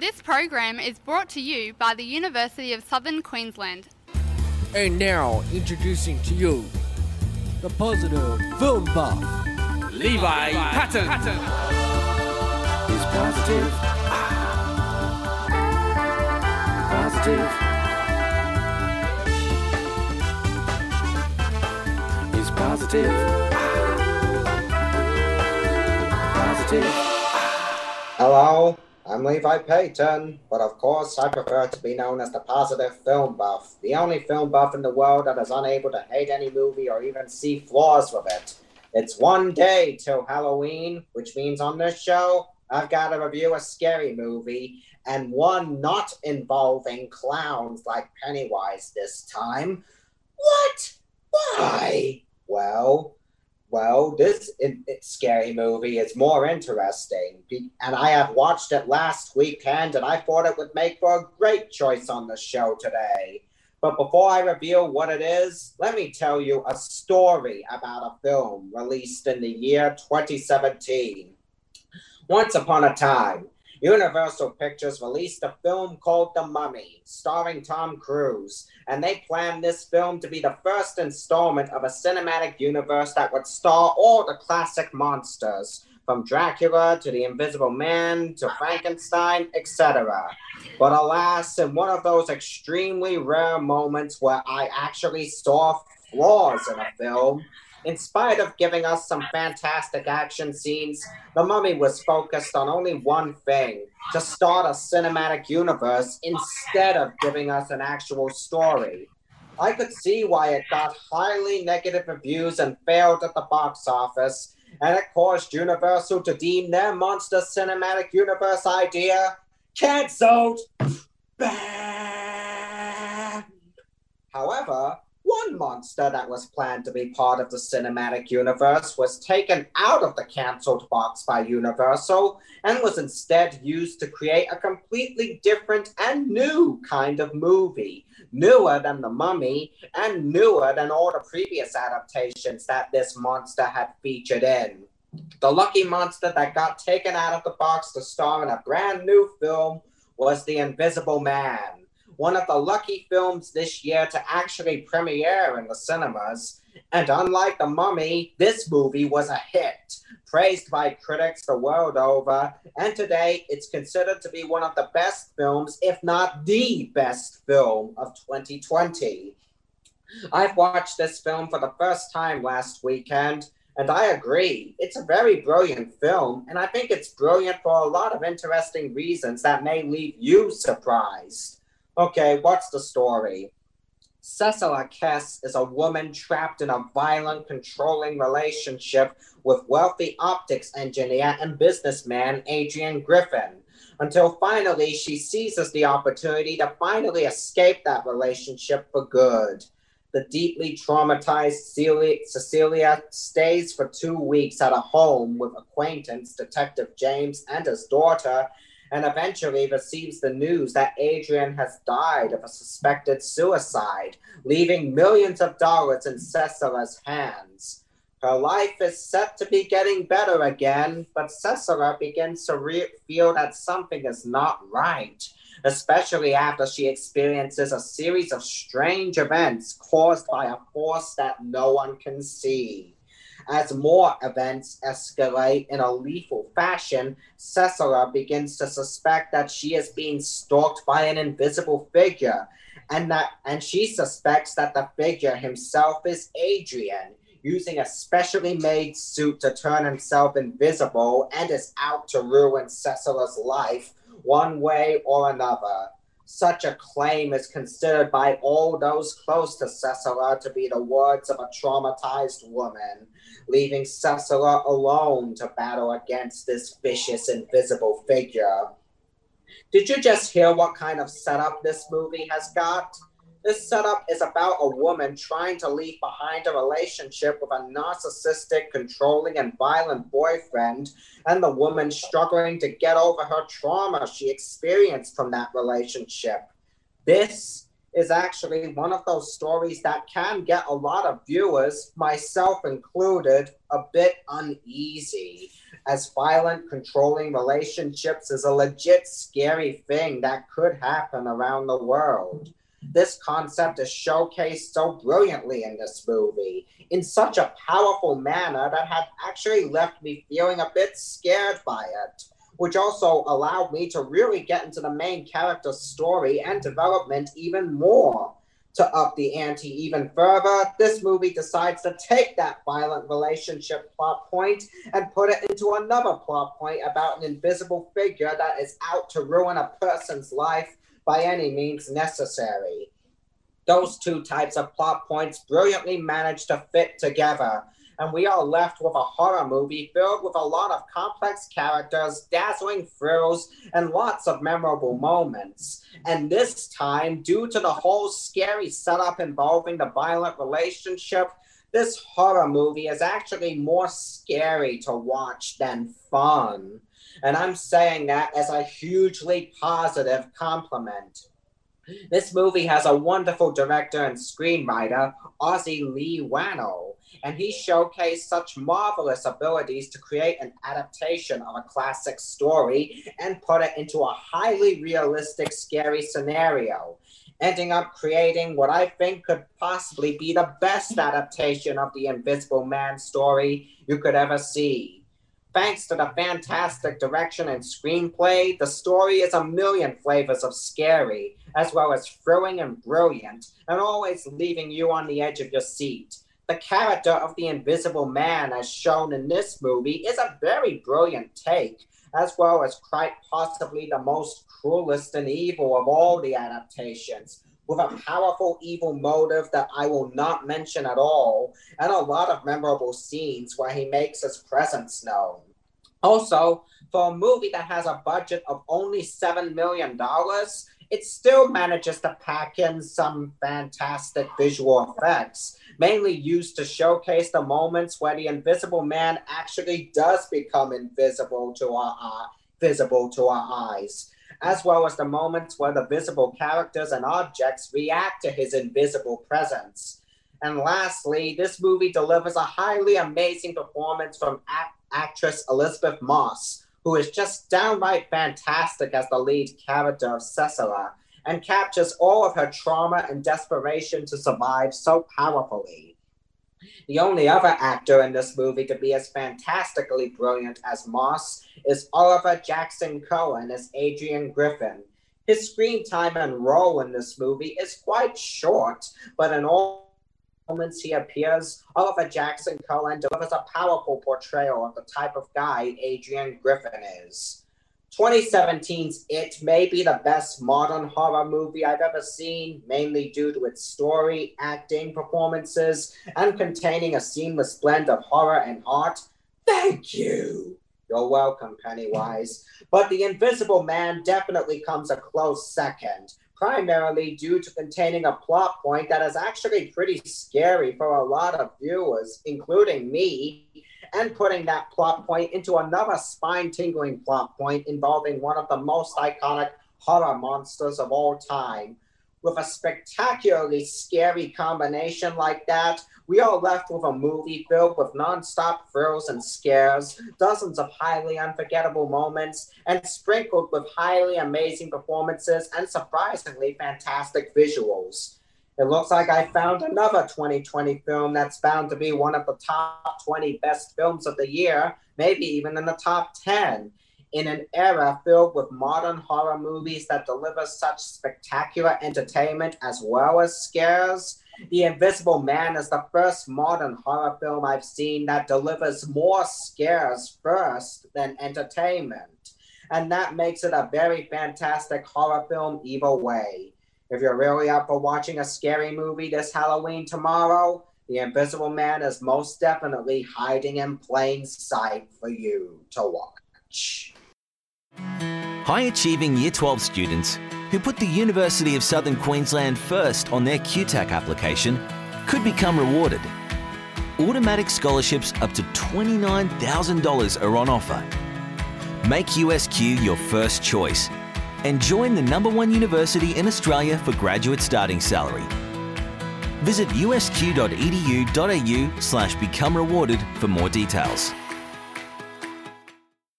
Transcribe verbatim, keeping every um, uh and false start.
This program is brought to you by the University of Southern Queensland. And now, introducing to you, the positive film buff, Levi Patton. Patton. He's positive. Ah. Positive. Positive. Positive. Hello, I'm Levi Patton, but of course I prefer to be known as the positive film buff, the only film buff in the world that is unable to hate any movie or even see flaws with it. It's one day till Halloween, which means on this show, I've got to review a scary movie, and one not involving clowns like Pennywise this time. What? Why? Well, well, this it, it, scary movie is more interesting, and I have watched it last weekend, and I thought it would make for a great choice on the show today. But before I reveal what it is, let me tell you a story about a film released in the year twenty seventeen. Once upon a time, Universal Pictures released a film called The Mummy, starring Tom Cruise, and they planned this film to be the first installment of a cinematic universe that would star all the classic monsters, from Dracula to The Invisible Man to Frankenstein, et cetera. But alas, in one of those extremely rare moments where I actually saw flaws in a film, in spite of giving us some fantastic action scenes, The Mummy was focused on only one thing, to start a cinematic universe instead of giving us an actual story. I could see why it got highly negative reviews and failed at the box office, and it caused Universal to deem their monster cinematic universe idea cancelled. However, one monster that was planned to be part of the cinematic universe was taken out of the cancelled box by Universal and was instead used to create a completely different and new kind of movie, newer than The Mummy and newer than all the previous adaptations that this monster had featured in. The lucky monster that got taken out of the box to star in a brand new film was The Invisible Man, one of the lucky films this year to actually premiere in the cinemas. And unlike The Mummy, this movie was a hit, praised by critics the world over, and today it's considered to be one of the best films, if not the best film of twenty twenty. I've watched this film for the first time last weekend, and I agree, it's a very brilliant film, and I think it's brilliant for a lot of interesting reasons that may leave you surprised. Okay, what's the story? Cecilia Kass is a woman trapped in a violent, controlling relationship with wealthy optics engineer and businessman Adrian Griffin, until finally she seizes the opportunity to finally escape that relationship for good. The deeply traumatized Cecilia stays for two weeks at a home with acquaintance Detective James and his daughter, and eventually receives the news that Adrian has died of a suspected suicide, leaving millions of dollars in Cecilia's hands. Her life is set to be getting better again, but Cecilia begins to re- feel that something is not right, especially after she experiences a series of strange events caused by a force that no one can see. As more events escalate in a lethal fashion, Cecilia begins to suspect that she is being stalked by an invisible figure, and that and she suspects that the figure himself is Adrian, using a specially made suit to turn himself invisible and is out to ruin Cecilia's life one way or another. Such a claim is considered by all those close to Cecilia to be the words of a traumatized woman, leaving Cecilia alone to battle against this vicious, invisible figure. Did you just hear what kind of setup this movie has got? This setup is about a woman trying to leave behind a relationship with a narcissistic, controlling, and violent boyfriend, and the woman struggling to get over her trauma she experienced from that relationship. This is actually one of those stories that can get a lot of viewers, myself included, a bit uneasy, as violent, controlling relationships is a legit scary thing that could happen around the world. This concept is showcased so brilliantly in this movie, in such a powerful manner that had actually left me feeling a bit scared by it, which also allowed me to really get into the main character's story and development even more. To up the ante even further, this movie decides to take that violent relationship plot point and put it into another plot point about an invisible figure that is out to ruin a person's life by any means necessary. Those two types of plot points brilliantly manage to fit together, and we are left with a horror movie filled with a lot of complex characters, dazzling thrills, and lots of memorable moments. And this time, due to the whole scary setup involving the violent relationship, this horror movie is actually more scary to watch than fun. And I'm saying that as a hugely positive compliment. This movie has a wonderful director and screenwriter, Aussie Leigh Whannell, and he showcased such marvelous abilities to create an adaptation of a classic story and put it into a highly realistic, scary scenario, ending up creating what I think could possibly be the best adaptation of the Invisible Man story you could ever see. Thanks to the fantastic direction and screenplay, the story is a million flavors of scary, as well as thrilling and brilliant, and always leaving you on the edge of your seat. The character of the Invisible Man, as shown in this movie, is a very brilliant take, as well as quite possibly the most cruelest and evil of all the adaptations, with a powerful evil motive that I will not mention at all, and a lot of memorable scenes where he makes his presence known. Also, for a movie that has a budget of only seven million dollars, it still manages to pack in some fantastic visual effects, mainly used to showcase the moments where the Invisible Man actually does become invisible to our uh, visible to our eyes, as well as the moments where the visible characters and objects react to his invisible presence. And lastly, this movie delivers a highly amazing performance from act- actress Elizabeth Moss, who is just downright fantastic as the lead character of Cecilia, and captures all of her trauma and desperation to survive so powerfully. The only other actor in this movie to be as fantastically brilliant as Moss is Oliver Jackson-Cohen as Adrian Griffin. His screen time and role in this movie is quite short, but in all moments he appears, Oliver Jackson-Cohen delivers a powerful portrayal of the type of guy Adrian Griffin is. twenty seventeen's It may be the best modern horror movie I've ever seen, mainly due to its story, acting, performances, and containing a seamless blend of horror and art. Thank you! You're welcome, Pennywise. But The Invisible Man definitely comes a close second, primarily due to containing a plot point that is actually pretty scary for a lot of viewers, including me, and putting that plot point into another spine-tingling plot point involving one of the most iconic horror monsters of all time. With a spectacularly scary combination like that, we are left with a movie filled with non-stop thrills and scares, dozens of highly unforgettable moments, and sprinkled with highly amazing performances and surprisingly fantastic visuals. It looks like I found another twenty twenty film that's bound to be one of the top twenty best films of the year, maybe even in the top ten, in an era filled with modern horror movies that deliver such spectacular entertainment as well as scares. The Invisible Man is the first modern horror film I've seen that delivers more scares first than entertainment, and that makes it a very fantastic horror film either way. If you're really up for watching a scary movie this Halloween tomorrow, The Invisible Man is most definitely hiding in plain sight for you to watch. High-achieving Year twelve students who put the University of Southern Queensland first on their Q TAC application could become rewarded. Automatic scholarships up to twenty-nine thousand dollars are on offer. Make U S Q your first choice and join the number one university in Australia for graduate starting salary. Visit usq dot e d u dot a u slash become rewarded for more details.